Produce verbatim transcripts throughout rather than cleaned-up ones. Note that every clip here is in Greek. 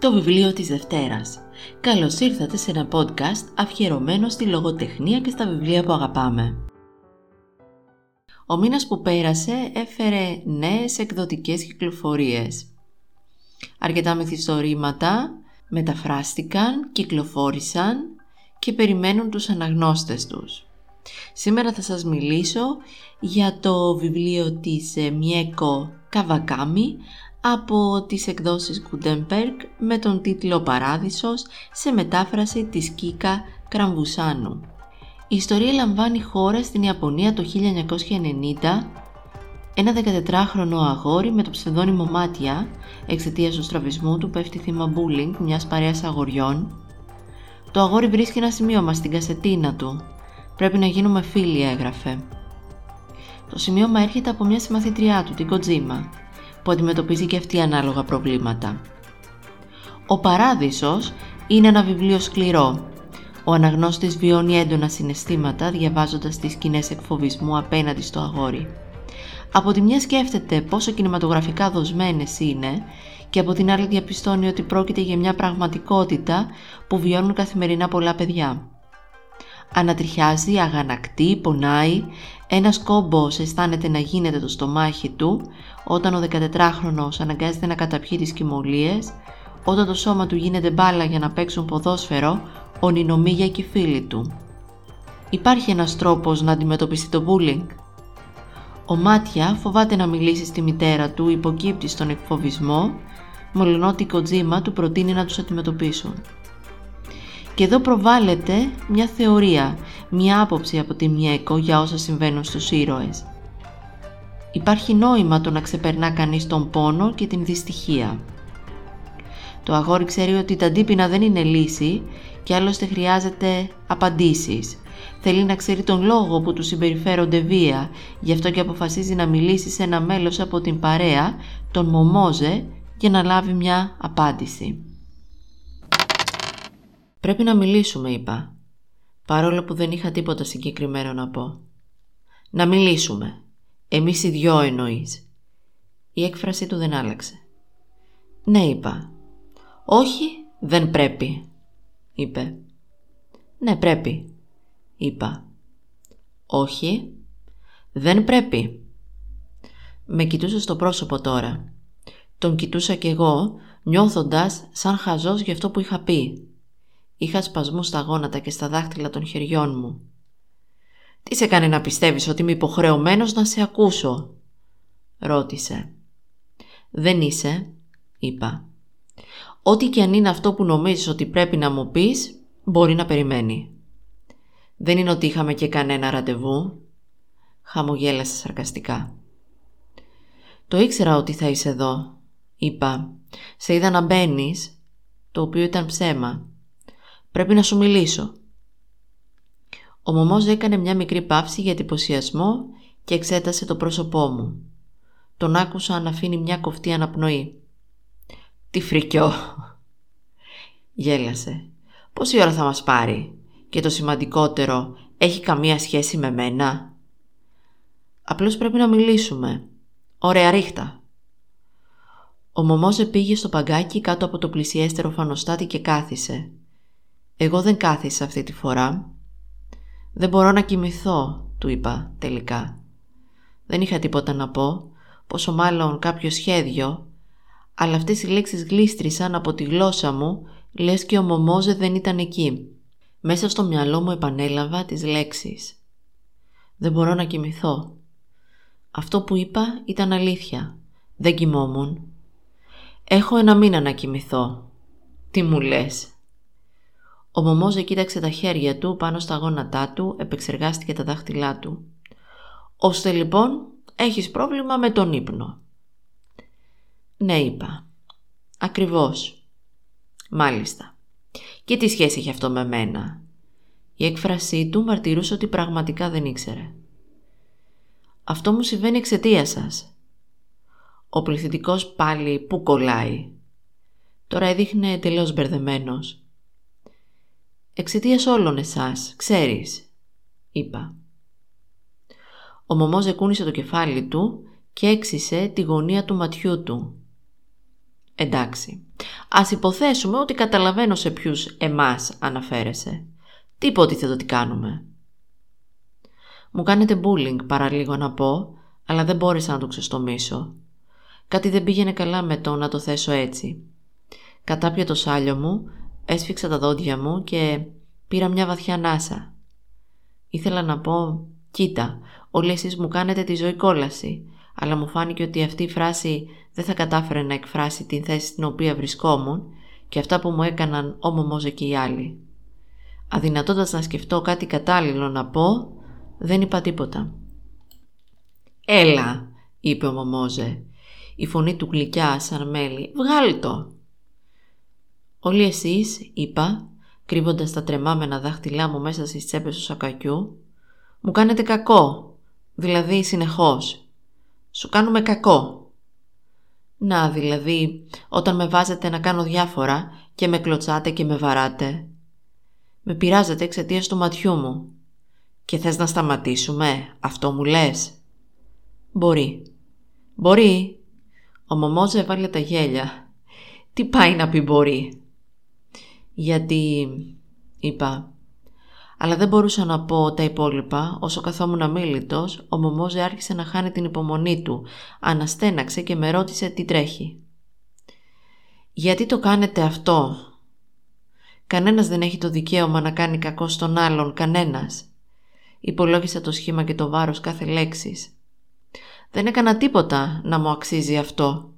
το βιβλίο της Δευτέρας. Καλώς ήρθατε σε ένα podcast αφιερωμένο στη λογοτεχνία και στα βιβλία που αγαπάμε. Ο μήνας που πέρασε έφερε νέες εκδοτικές κυκλοφορίες. Αρκετά μυθιστορήματα μεταφράστηκαν, κυκλοφόρησαν και περιμένουν τους αναγνώστες τους. Σήμερα θα σας μιλήσω για το βιβλίο της Μιέκο Καβακάμι από τις εκδόσεις Gutenberg με τον τίτλο «Ο Παράδεισος» σε μετάφραση της Κίκα Κραμβουσάνου. Η ιστορία λαμβάνει χώρα στην Ιαπωνία το χίλια εννιακόσια ενενήντα. Ένα δεκατετράχρονο αγόρι με το ψευδόνυμο Μάτια, εξαιτίας του στραβισμού του, πέφτει θύμα bullying μιας παρέας αγοριών. Το αγόρι βρίσκει ένα σημείωμα στην κασετίνα του. «Πρέπει να γίνουμε φίλοι», έγραφε. Το σημείωμα έρχεται από μια συμμαθήτριά του, την Kojima, που αντιμετωπίζει και αυτή ανάλογα προβλήματα. Ο Παράδεισος είναι ένα βιβλίο σκληρό. Ο αναγνώστης βιώνει έντονα συναισθήματα διαβάζοντας τις σκηνές εκφοβισμού απέναντι στο αγόρι. Από τη μια σκέφτεται πόσο κινηματογραφικά δοσμένες είναι και από την άλλη διαπιστώνει ότι πρόκειται για μια πραγματικότητα που βιώνουν καθημερινά πολλά παιδιά. Ανατριχιάζει, αγανακτεί, πονάει, ένας κόμπος αισθάνεται να γίνεται το στομάχι του όταν ο δεκατετράχρονος αναγκάζεται να καταπιεί τις κοιμωλίες, όταν το σώμα του γίνεται μπάλα για να παίξουν ποδόσφαιρο ο Νινομίγια και οι φίλοι του. Υπάρχει ένας τρόπος να αντιμετωπιστεί το bullying. Ο Μάτια φοβάται να μιλήσει στη μητέρα του, υποκύπτει στον εκφοβισμό, μολονότι η Kojima του προτείνει να τους αντιμετωπίσουν. Και εδώ προβάλλεται μια θεωρία, μια άποψη από τη Μιέκο για όσα συμβαίνουν στους ήρωες. Υπάρχει νόημα το να ξεπερνά κανείς τον πόνο και την δυστυχία. Το αγόρι ξέρει ότι τα αντίπεινα δεν είναι λύση και άλλωστε χρειάζεται απαντήσεις. Θέλει να ξέρει τον λόγο που του συμπεριφέρονται βία, γι' αυτό και αποφασίζει να μιλήσει σε ένα μέλος από την παρέα, τον Μομόζε, για να λάβει μια απάντηση. «Πρέπει να μιλήσουμε», είπα, παρόλο που δεν είχα τίποτα συγκεκριμένο να πω. «Να μιλήσουμε. Εμείς οι δυο εννοείς». Η έκφρασή του δεν άλλαξε. «Ναι», είπα. «Όχι, δεν πρέπει», είπε. «Ναι, πρέπει», είπα. «Όχι, δεν πρέπει». Με κοιτούσε στο πρόσωπο τώρα. Τον κοιτούσα κι εγώ, νιώθοντας σαν χαζός για αυτό που είχα πει. Είχα σπασμούς στα γόνατα και στα δάχτυλα των χεριών μου. «Τι σε κάνει να πιστεύεις ότι είμαι υποχρεωμένος να σε ακούσω?» ρώτησε. «Δεν είσαι», είπα. «Ό,τι και αν είναι αυτό που νομίζεις ότι πρέπει να μου πεις, μπορεί να περιμένει». «Δεν είναι ότι είχαμε και κανένα ραντεβού», χαμογέλασε σαρκαστικά. «Το ήξερα ότι θα είσαι εδώ», είπα. «Σε είδα να μπαίνεις», το οποίο ήταν ψέμα. «Πρέπει να σου μιλήσω». Ο Μομόζε έκανε μια μικρή παύση για εντυπωσιασμό και εξέτασε το πρόσωπό μου. Τον άκουσα να αφήνει μια κοφτή αναπνοή. «Τι φρικιό», γέλασε. «Πόση ώρα θα μας πάρει? Και το σημαντικότερο, έχει καμία σχέση με μένα?» «Απλώς πρέπει να μιλήσουμε». «Ωραία, ρίχτα». Ο Μομόζε πήγε στο παγκάκι κάτω από το πλησιέστερο φανοστάτη και κάθισε. Εγώ δεν κάθισα αυτή τη φορά. «Δεν μπορώ να κοιμηθώ», του είπα τελικά. Δεν είχα τίποτα να πω, πόσο μάλλον κάποιο σχέδιο, αλλά αυτές οι λέξεις γλίστρησαν από τη γλώσσα μου, λες και ο Μομόζε δεν ήταν εκεί. Μέσα στο μυαλό μου επανέλαβα τις λέξεις. «Δεν μπορώ να κοιμηθώ». Αυτό που είπα ήταν αλήθεια. Δεν κοιμόμουν. «Έχω ένα μήνα να κοιμηθώ». «Τι μου λες?» Ο Μομόζε κοίταξε τα χέρια του πάνω στα γόνατά του, επεξεργάστηκε τα δάχτυλά του. «Ώστε λοιπόν έχεις πρόβλημα με τον ύπνο?» «Ναι», είπα. «Ακριβώς». «Μάλιστα. Και τι σχέση έχει αυτό με μένα?» Η έκφρασή του μαρτυρούσε ότι πραγματικά δεν ήξερε. «Αυτό μου συμβαίνει εξαιτίας σας». Ο πληθυντικός πάλι που κολλάει. Τώρα έδειχνε εντελώς μπερδεμένος. «Εξαιτίας όλων εσάς, ξέρεις», είπα. Ο Μομόζε κούνησε το κεφάλι του και έξισε τη γωνία του ματιού του. «Εντάξει, Ας υποθέσουμε ότι καταλαβαίνω σε ποιους εμάς αναφέρεσαι. Τι υποτίθεται ότι κάνουμε? Μου κάνετε bullying, παραλίγο να πω, αλλά δεν μπόρεσα να το ξεστομίσω. Κάτι δεν πήγαινε καλά με το να το θέσω έτσι. Κατάπια το σάλιο μου, έσφιξα τα δόντια μου και πήρα μια βαθιά ανάσα. Ήθελα να πω, κοίτα, όλοι εσείς μου κάνετε τη ζωή κόλαση, αλλά μου φάνηκε ότι αυτή η φράση δεν θα κατάφερε να εκφράσει την θέση στην οποία βρισκόμουν και αυτά που μου έκαναν ο Μομόζε και οι άλλοι. Αδυνατώντας να σκεφτώ κάτι κατάλληλο να πω, δεν είπα τίποτα. «Έλα», είπε ο Μομόζε, η φωνή του γλυκιά σαν μέλι, «βγάλει το». «Όλοι εσείς», είπα, κρύβοντας τα τρεμάμενα δάχτυλά μου μέσα στις τσέπες του σακακιού, «μου κάνετε κακό, δηλαδή συνεχώς. Σου κάνουμε κακό. Να, δηλαδή, όταν με βάζετε να κάνω διάφορα και με κλωτσάτε και με βαράτε. Με πειράζετε εξαιτίας του ματιού μου. Και θες να σταματήσουμε, αυτό μου λες?» «Μπορεί». «Μπορεί». Ο Μομόζε έβαλε τα γέλια. «Τι πάει να πει μπορεί?» «Γιατί», είπα. Αλλά δεν μπορούσα να πω τα υπόλοιπα. Όσο καθόμουν αμίλητος, ο Μομόζε άρχισε να χάνει την υπομονή του. Αναστέναξε και με ρώτησε τι τρέχει. «Γιατί το κάνετε αυτό? Κανένας δεν έχει το δικαίωμα να κάνει κακό στον άλλον, κανένας». Υπολόγισα το σχήμα και το βάρος κάθε λέξης. «Δεν έκανα τίποτα να μου αξίζει αυτό».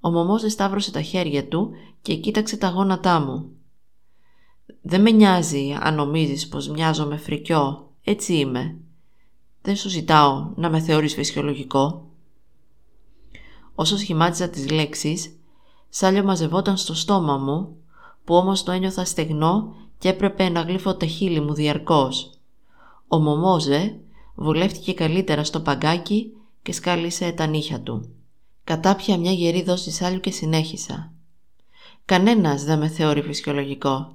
Ο Μομόζε σταύρωσε τα χέρια του και κοίταξε τα γόνατά μου. «Δεν με νοιάζει αν νομίζεις πως μοιάζω με φρικιό, έτσι είμαι. Δεν σου ζητάω να με θεωρείς φυσιολογικό». Όσο σχημάτιζα τις λέξεις, σάλιο μαζευόταν στο στόμα μου, που όμως το ένιωθα στεγνό και έπρεπε να γλύφω τα χείλη μου διαρκώς. Ο Μομόζε βολεύτηκε καλύτερα στο παγκάκι και σκάλισε τα νύχια του. Κατάπια μια γερή δόση σάλιου και συνέχισα. «Κανένας δεν με θεωρεί φυσιολογικό.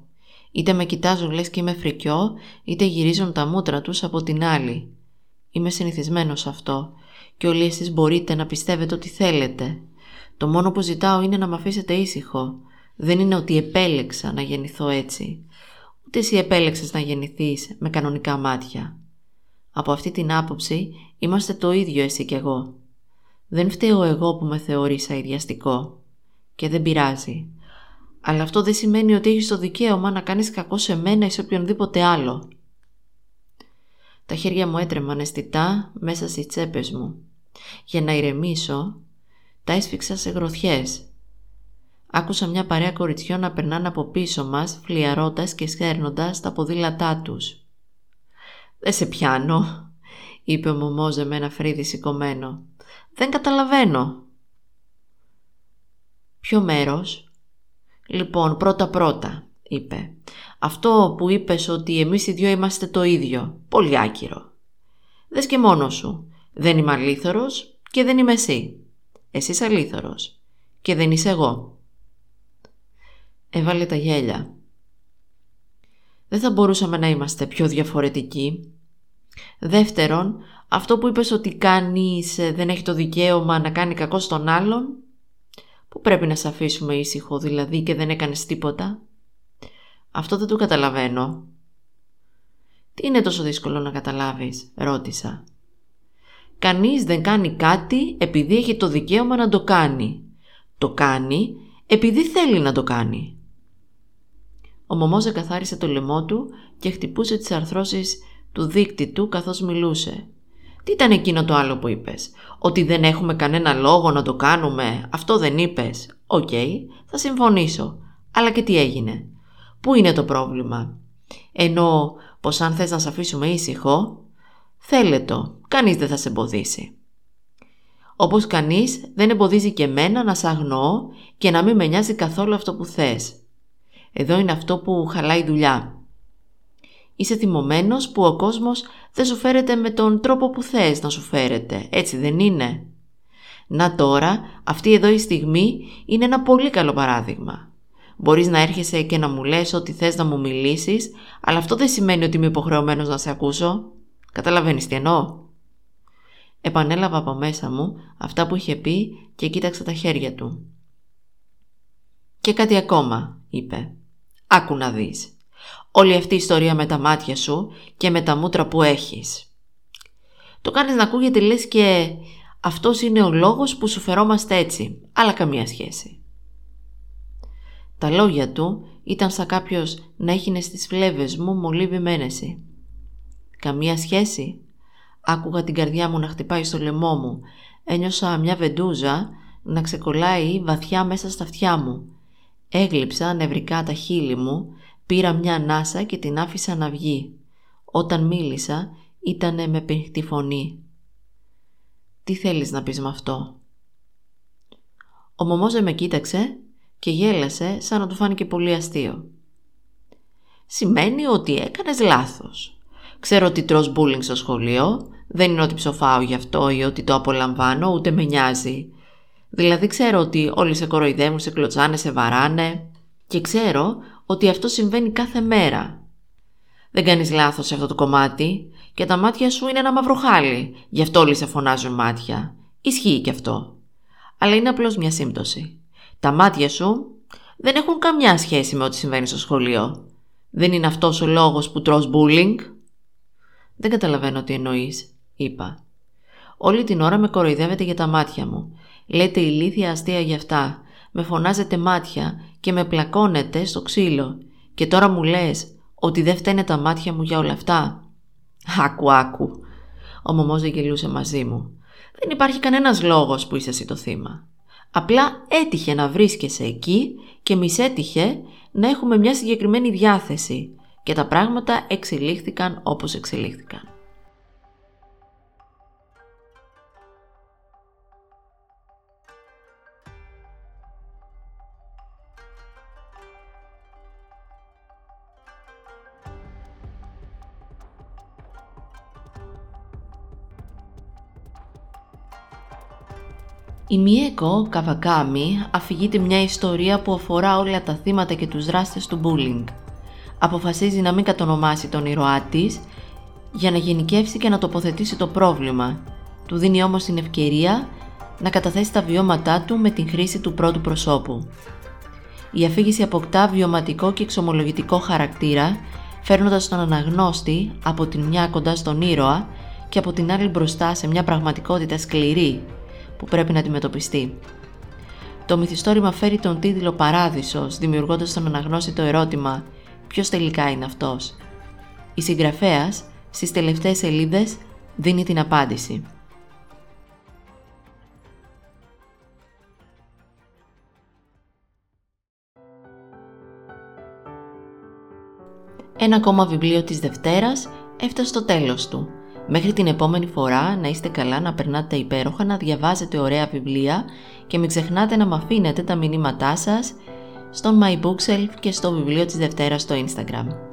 Είτε με κοιτάζουν λες και είμαι φρικιό, είτε γυρίζουν τα μούτρα τους από την άλλη. Είμαι συνηθισμένος σε αυτό και όλοι εσείς μπορείτε να πιστεύετε ότι θέλετε. Το μόνο που ζητάω είναι να με αφήσετε ήσυχο. Δεν είναι ότι επέλεξα να γεννηθώ έτσι. Ούτε εσύ επέλεξες να γεννηθείς με κανονικά μάτια. Από αυτή την άποψη είμαστε το ίδιο εσύ και εγώ. Δεν φταίω εγώ που με θεωρήσα ιδιαστικό. Και δεν πειράζει. Αλλά αυτό δεν σημαίνει ότι έχεις το δικαίωμα να κάνεις κακό σε μένα ή σε οποιονδήποτε άλλο». Τα χέρια μου έτρεμαν αισθητά μέσα στις τσέπες μου. Για να ηρεμήσω, τα έσφιξα σε γροθιές. Άκουσα μια παρέα κοριτσιών να περνάνε από πίσω μας, φλιαρώντας και σχέρνοντας τα ποδήλατά τους. «Δεν σε πιάνω», είπε ο Μομόζε με ένα φρύδι σηκωμένο. «Δεν καταλαβαίνω». «Ποιο μέρος?» «Λοιπόν, πρώτα-πρώτα», είπε. «Αυτό που είπες ότι εμείς οι δυο είμαστε το ίδιο, πολύ άκυρο. Δες και μόνος σου. Δεν είμαι αλήθωρος και δεν είμαι εσύ. Εσύ είσαι αλήθωρος και δεν είσαι εγώ». Έβαλε τα γέλια. «Δεν θα μπορούσαμε να είμαστε πιο διαφορετικοί. Δεύτερον, αυτό που είπες ότι κανείς δεν έχει το δικαίωμα να κάνει κακό στον άλλον, που πρέπει να σε αφήσουμε ήσυχο, δηλαδή, και δεν έκανες τίποτα. Αυτό δεν το καταλαβαίνω». «Τι είναι τόσο δύσκολο να καταλάβεις?» ρώτησα. «Κανείς δεν κάνει κάτι επειδή έχει το δικαίωμα να το κάνει. Το κάνει επειδή θέλει να το κάνει». Ο Μομόζε καθάρισε το λαιμό του και χτυπούσε τις αρθρώσεις του δείκτη του καθώς μιλούσε. «Τι ήταν εκείνο το άλλο που είπες? Ότι δεν έχουμε κανένα λόγο να το κάνουμε? Αυτό δεν είπες? Οκ, okay, θα συμφωνήσω. Αλλά και τι έγινε? Πού είναι το πρόβλημα? Ενώ πως αν θες να σε αφήσουμε ήσυχο, θέλε το. Κανείς δεν θα σε εμποδίσει. Όπως κανείς δεν εμποδίζει και εμένα να σ' αγνοώ και να μην με νοιάζει καθόλου αυτό που θες. Εδώ είναι αυτό που χαλάει η δουλειά. Είσαι θυμωμένος που ο κόσμος δεν σου φέρεται με τον τρόπο που θες να σου φέρεται, έτσι δεν είναι? Να τώρα, αυτή εδώ η στιγμή είναι ένα πολύ καλό παράδειγμα. Μπορείς να έρχεσαι και να μου λες ότι θες να μου μιλήσεις, αλλά αυτό δεν σημαίνει ότι είμαι υποχρεωμένος να σε ακούσω. Καταλαβαίνεις τι εννοώ?» Επανέλαβα από μέσα μου αυτά που είχε πει και κοίταξα τα χέρια του. «Και κάτι ακόμα», είπε. «Άκου να δεις. Όλη αυτή η ιστορία με τα μάτια σου και με τα μούτρα που έχεις. Το κάνεις να ακούγεται λες και αυτός είναι ο λόγος που σου φερόμαστε έτσι, αλλά καμία σχέση». Τα λόγια του ήταν σαν κάποιος να έχινε στις φλέβες μου μολύβη μένεση. Καμία σχέση. Άκουγα την καρδιά μου να χτυπάει στο λαιμό μου. Ένιωσα μια βεντούζα να ξεκολλάει βαθιά μέσα στα αυτιά μου. Έγλυψα νευρικά τα χείλη μου, πήρα μια ανάσα και την άφησα να βγει. Όταν μίλησα, ήτανε με πηχτή φωνή. «Τι θέλεις να πεις με αυτό?» Ο Μομόζε με κοίταξε και γέλασε σαν να του φάνηκε πολύ αστείο. «Σημαίνει ότι έκανες λάθος. Ξέρω ότι τρως μπούλινγκ στο σχολείο, δεν είναι ότι ψοφάω γι' αυτό ή ότι το απολαμβάνω, ούτε με νοιάζει. Δηλαδή ξέρω ότι όλοι σε κοροϊδεύουν, σε κλωτσάνε, σε βαράνε και ξέρω ότι αυτό συμβαίνει κάθε μέρα. Δεν κάνεις λάθος σε αυτό το κομμάτι και τα μάτια σου είναι ένα μαύρο χάλι, γι' αυτό όλοι σε φωνάζουν μάτια. Ισχύει και αυτό. Αλλά είναι απλώς μια σύμπτωση. Τα μάτια σου δεν έχουν καμιά σχέση με ό,τι συμβαίνει στο σχολείο. Δεν είναι αυτός ο λόγος που τρως μπούλινγκ». «Δεν καταλαβαίνω τι εννοείς», είπα. «Όλη την ώρα με κοροϊδεύετε για τα μάτια μου. Λέτε ηλίθια αστεία για αυτά. Με φωνάζετε μάτια και με πλακώνετε στο ξύλο. Και τώρα μου λες ότι δεν φταίνε τα μάτια μου για όλα αυτά». «Άκου, άκου». Ο Μομόζε γελούσε μαζί μου. «Δεν υπάρχει κανένας λόγος που είσαι εσύ το θύμα. Απλά έτυχε να βρίσκεσαι εκεί και μισέτυχε να έχουμε μια συγκεκριμένη διάθεση. Και τα πράγματα εξελίχθηκαν όπως εξελίχθηκαν». Η Μιέκο Καβακάμι αφηγείται μια ιστορία που αφορά όλα τα θύματα και τους δράστες του bullying. Αποφασίζει να μην κατονομάσει τον ήρωά της για να γενικεύσει και να τοποθετήσει το πρόβλημα. Του δίνει όμως την ευκαιρία να καταθέσει τα βιώματά του με την χρήση του πρώτου προσώπου. Η αφήγηση αποκτά βιωματικό και εξομολογητικό χαρακτήρα, φέρνοντας τον αναγνώστη από την μια κοντά στον ήρωα και από την άλλη μπροστά σε μια πραγματικότητα σκληρή που πρέπει να αντιμετωπιστεί. Το μυθιστόρημα φέρει τον τίτλο «Παράδεισος», δημιουργώντας στον αναγνώστη το ερώτημα «Ποιος τελικά είναι αυτός?». Η συγγραφέας στις τελευταίες σελίδες δίνει την απάντηση. Ένα ακόμα βιβλίο της Δευτέρας έφτασε στο τέλος του. Μέχρι την επόμενη φορά να είστε καλά, να περνάτε υπέροχα, να διαβάζετε ωραία βιβλία και μην ξεχνάτε να μ' αφήνετε τα μηνύματά σας στο My Bookshelf και στο βιβλίο της Δευτέρας στο Instagram.